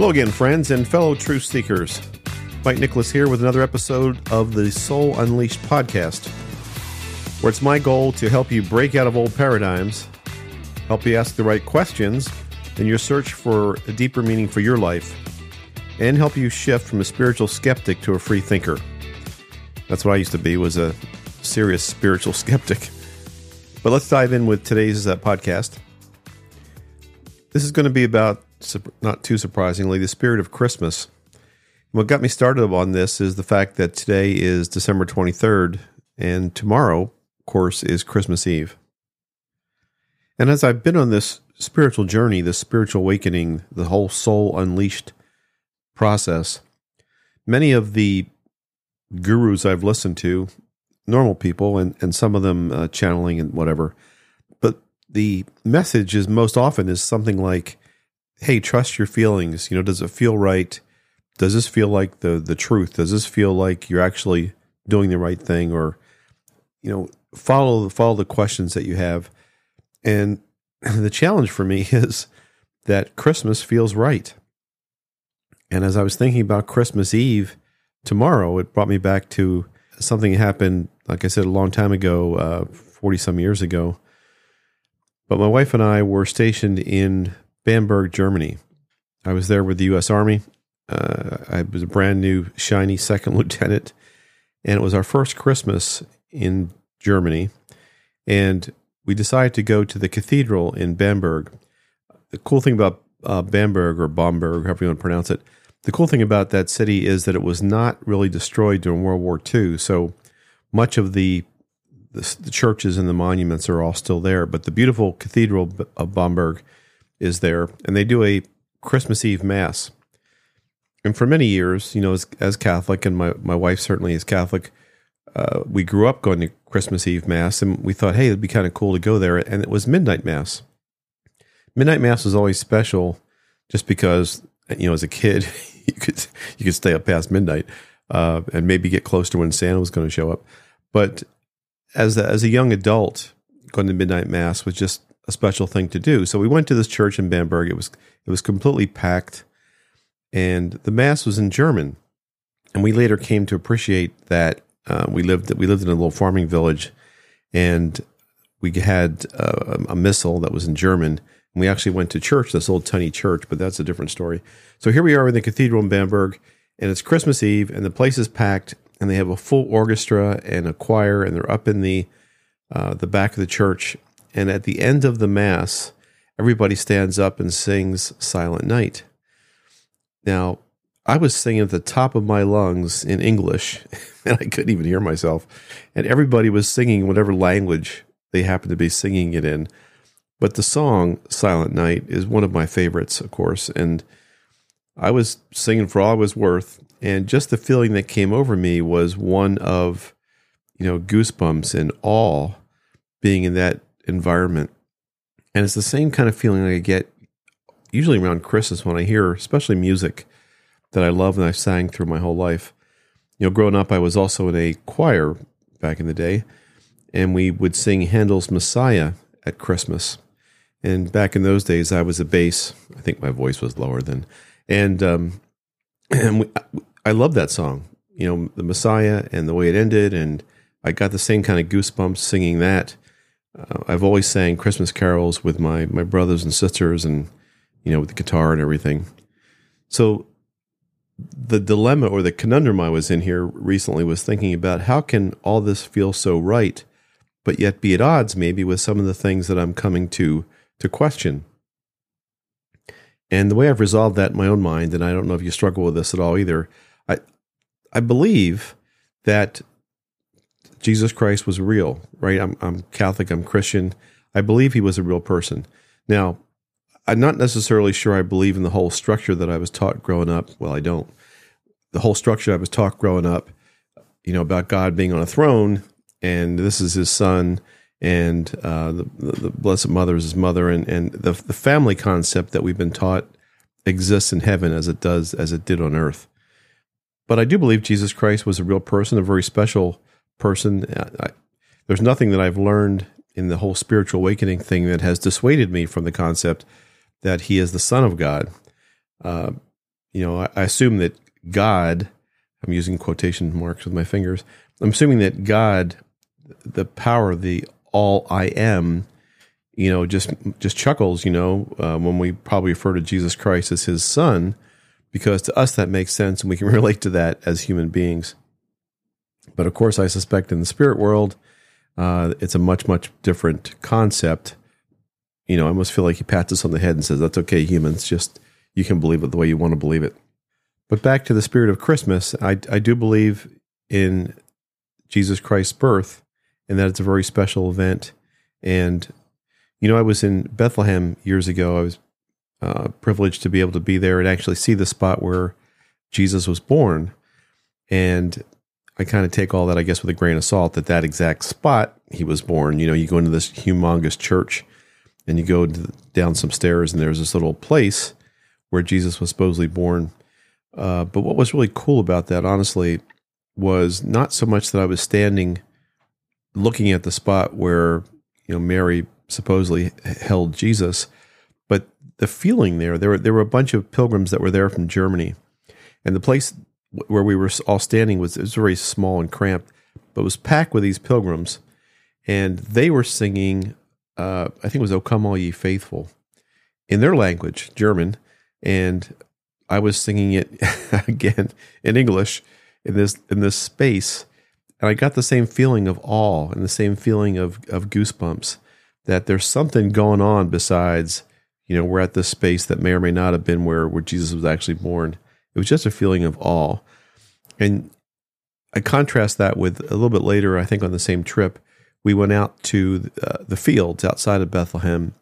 Hello again, friends and fellow truth seekers. Mike Nicholas here with another episode of the Soul Unleashed Podcast, where it's my goal to help you break out of old paradigms, help you ask the right questions in your search for a deeper meaning for your life, and help you shift from a spiritual skeptic to a free thinker. That's what I used to be, was a serious spiritual skeptic. But let's dive in with today's podcast. This is going to be about, not too surprisingly, the spirit of Christmas. What got me started on this is the fact that today is December 23rd, and tomorrow, of course, is Christmas Eve. And as I've been on this spiritual journey, this spiritual awakening, the whole soul unleashed process, many of the gurus I've listened to, normal people, and some of them channeling and whatever, but the message is most often is something like, hey, trust your feelings. You know, does it feel right? Does this feel like the truth? Does this feel like you're actually doing the right thing? Or, you know, follow the questions that you have. And the challenge for me is that Christmas feels right. And as I was thinking about Christmas Eve tomorrow, it brought me back to something that happened, like I said, a long time ago, 40-some years ago. But my wife and I were stationed in Bamberg, Germany. I was there with the U.S. Army. I was a brand new, shiny second lieutenant, and it was our first Christmas in Germany, and we decided to go to the cathedral in Bamberg. The cool thing about Bamberg, or Bamberg, however you want to pronounce it, the cool thing about that city is that it was not really destroyed during World War II, so much of the churches and the monuments are all still there, but the beautiful cathedral of Bamberg is there, and they do a Christmas Eve Mass. And for many years, you know, as Catholic, and my wife certainly is Catholic, we grew up going to Christmas Eve Mass, and we thought, hey, it'd be kind of cool to go there. And it was Midnight Mass. Midnight Mass was always special just because, you know, as a kid, you could stay up past midnight and maybe get close to when Santa was going to show up. But as a young adult, going to Midnight Mass was just a special thing to do. So we went to this church in Bamberg. It was completely packed. And the Mass was in German, and we later came to appreciate that we lived in a little farming village, and we had a missal that was in German, and we actually went to church, this old tiny church, but that's a different story. So here we are in the cathedral in Bamberg, and it's Christmas Eve, and the place is packed, and they have a full orchestra and a choir, and they're up in the back of the church, and at the end of the Mass, everybody stands up and sings Silent Night. Now, I was singing at the top of my lungs in English, and I couldn't even hear myself. And everybody was singing whatever language they happened to be singing it in. But the song, Silent Night, is one of my favorites, of course. And I was singing for all I was worth. And just the feeling that came over me was one of, you know, goosebumps and awe being in that environment. And it's the same kind of feeling I get usually around Christmas when I hear, especially music that I love and I've sang through my whole life. You know, growing up, I was also in a choir back in the day, and we would sing Handel's Messiah at Christmas. And back in those days, I was a bass. I think my voice was lower then. And I loved that song, you know, the Messiah and the way it ended. And I got the same kind of goosebumps singing that. I've always sang Christmas carols with my brothers and sisters, and you know, with the guitar and everything. So the dilemma or the conundrum I was in here recently was thinking about how can all this feel so right, but yet be at odds maybe with some of the things that I'm coming to question. And the way I've resolved that in my own mind, and I don't know if you struggle with this at all either, I believe that Jesus Christ was real, right? I'm Catholic, I'm Christian. I believe he was a real person. Now, I'm not necessarily sure I believe in the whole structure that I was taught growing up. Well, I don't. The whole structure I was taught growing up, you know, about God being on a throne, and this is his son, and the Blessed Mother is his mother, and the family concept that we've been taught exists in heaven as it did on earth. But I do believe Jesus Christ was a real person, a very special person. There's nothing that I've learned in the whole spiritual awakening thing that has dissuaded me from the concept that he is the Son of God. you know, I assume that God, I'm using quotation marks with my fingers, I'm assuming that God, the power, the all I am, you know, just chuckles, you know, when we probably refer to Jesus Christ as his son, because to us that makes sense and we can relate to that as human beings. But of course, I suspect in the spirit world, it's a much, much different concept. You know, I almost feel like he pats us on the head and says, that's okay, humans, just you can believe it the way you want to believe it. But back to the spirit of Christmas, I do believe in Jesus Christ's birth and that it's a very special event. And, you know, I was in Bethlehem years ago. I was privileged to be able to be there and actually see the spot where Jesus was born. And I kind of take all that, I guess, with a grain of salt, that that exact spot he was born, you know, you go into this humongous church and you go down some stairs and there's this little place where Jesus was supposedly born. But what was really cool about that, honestly, was not so much that I was standing looking at the spot where, you know, Mary supposedly held Jesus, but the feeling there. There were a bunch of pilgrims that were there from Germany, and the place where we were all standing was very small and cramped, but it was packed with these pilgrims, and they were singing, I think it was "O Come All Ye Faithful," in their language, German, and I was singing it again in English in this space, and I got the same feeling of awe and the same feeling of goosebumps, that there's something going on besides, you know, we're at this space that may or may not have been where Jesus was actually born. It was just a feeling of awe. And I contrast that with a little bit later, I think on the same trip, we went out to the fields outside of Bethlehem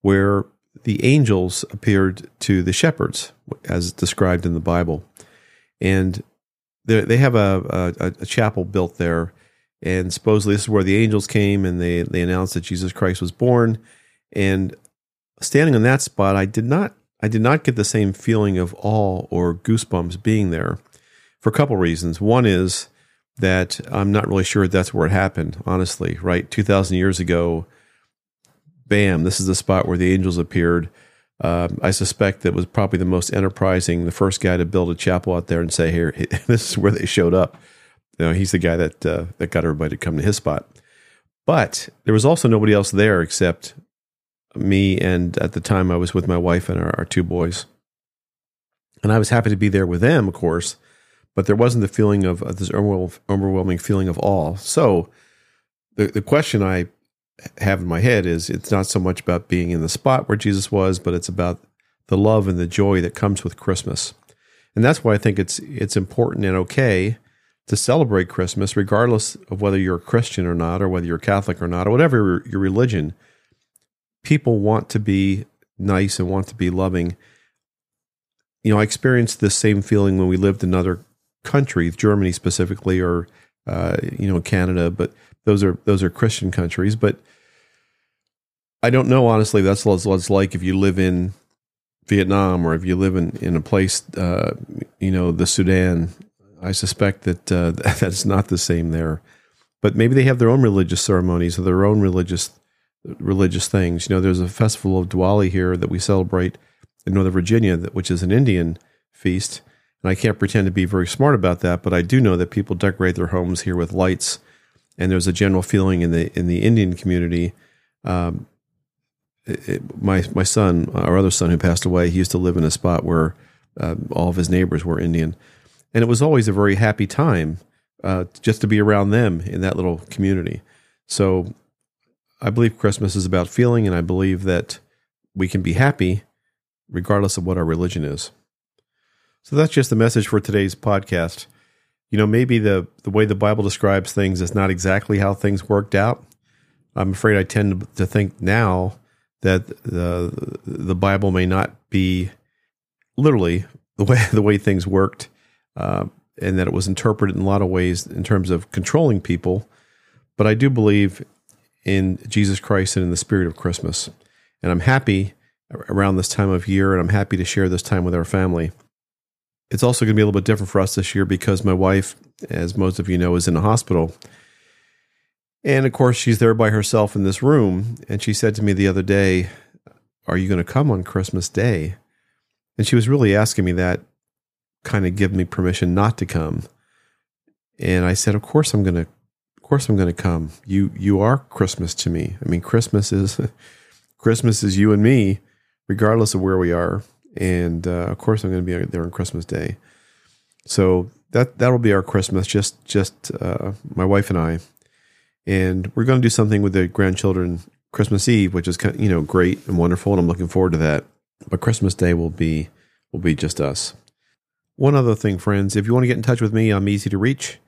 where the angels appeared to the shepherds, as described in the Bible. And they have a chapel built there. And supposedly this is where the angels came and they announced that Jesus Christ was born. And standing on that spot, I did not get the same feeling of awe or goosebumps being there for a couple reasons. One is that I'm not really sure that's where it happened, honestly, right? 2,000 years ago, bam, this is the spot where the angels appeared. I suspect that was probably the most enterprising, the first guy to build a chapel out there and say, here, this is where they showed up. You know, he's the guy that got everybody to come to his spot. But there was also nobody else there except me, and at the time I was with my wife and our two boys. And I was happy to be there with them, of course, but there wasn't the feeling of this overwhelming feeling of awe. So the question I have in my head is, it's not so much about being in the spot where Jesus was, but it's about the love and the joy that comes with Christmas. And that's why I think it's important and okay to celebrate Christmas, regardless of whether you're a Christian or not, or whether you're Catholic or not, or whatever your religion. People want to be nice and want to be loving. You know, I experienced this same feeling when we lived in other countries, Germany specifically, or you know, Canada. But those are Christian countries. But I don't know, honestly, that's what it's like if you live in Vietnam or if you live in a place, you know, the Sudan. I suspect that that's not the same there, but maybe they have their own religious ceremonies or their own religious things. You know, there's a festival of Diwali here that we celebrate in Northern Virginia, which is an Indian feast, and I can't pretend to be very smart about that, but I do know that people decorate their homes here with lights, and there's a general feeling in the Indian community. My son, our other son who passed away, he used to live in a spot where all of his neighbors were Indian. And it was always a very happy time just to be around them in that little community. So I believe Christmas is about feeling, and I believe that we can be happy regardless of what our religion is. So that's just the message for today's podcast. You know, maybe the way the Bible describes things is not exactly how things worked out. I'm afraid I tend to think now that the Bible may not be literally the way things worked. And that it was interpreted in a lot of ways in terms of controlling people. But I do believe in Jesus Christ and in the spirit of Christmas. And I'm happy around this time of year, and I'm happy to share this time with our family. It's also going to be a little bit different for us this year because my wife, as most of you know, is in a hospital. And of course, she's there by herself in this room. And she said to me the other day, "Are you going to come on Christmas Day?" And she was really asking me that kind of give me permission not to come. And I said, of course I'm going to come. You are Christmas to me. I mean, Christmas is you and me, regardless of where we are. And of course I'm going to be there on Christmas Day. So that'll be our Christmas, just my wife and I. And we're going to do something with the grandchildren Christmas Eve, which is kind of, great and wonderful, and I'm looking forward to that. But Christmas Day will be just us. One other thing, friends, if you want to get in touch with me, I'm easy to reach.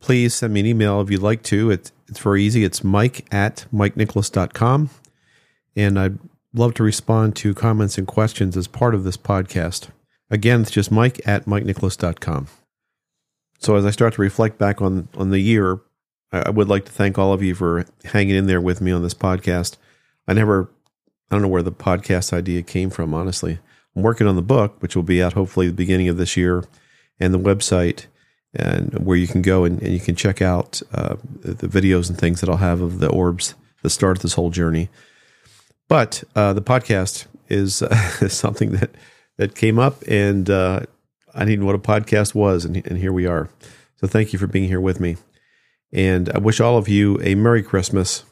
Please send me an email if you'd like to. It's very easy. It's mike@MikeNicholas.com. And I'd love to respond to comments and questions as part of this podcast. Again, it's just mike@MikeNicholas.com. So as I start to reflect back on the year, I would like to thank all of you for hanging in there with me on this podcast. I don't know where the podcast idea came from, honestly. I'm working on the book, which will be out hopefully the beginning of this year, and the website, and where you can go and you can check out the videos and things that I'll have of the orbs that started this whole journey. But the podcast is something that came up, and I didn't know what a podcast was, and here we are. So thank you for being here with me. And I wish all of you a Merry Christmas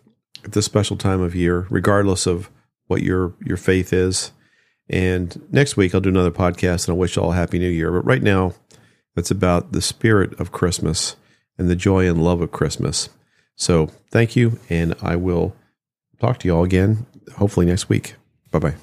at this special time of year, regardless of what your faith is. And next week I'll do another podcast, and I wish you all a Happy New Year. But right now, it's about the spirit of Christmas and the joy and love of Christmas. So thank you, and I will talk to you all again, hopefully next week. Bye-bye.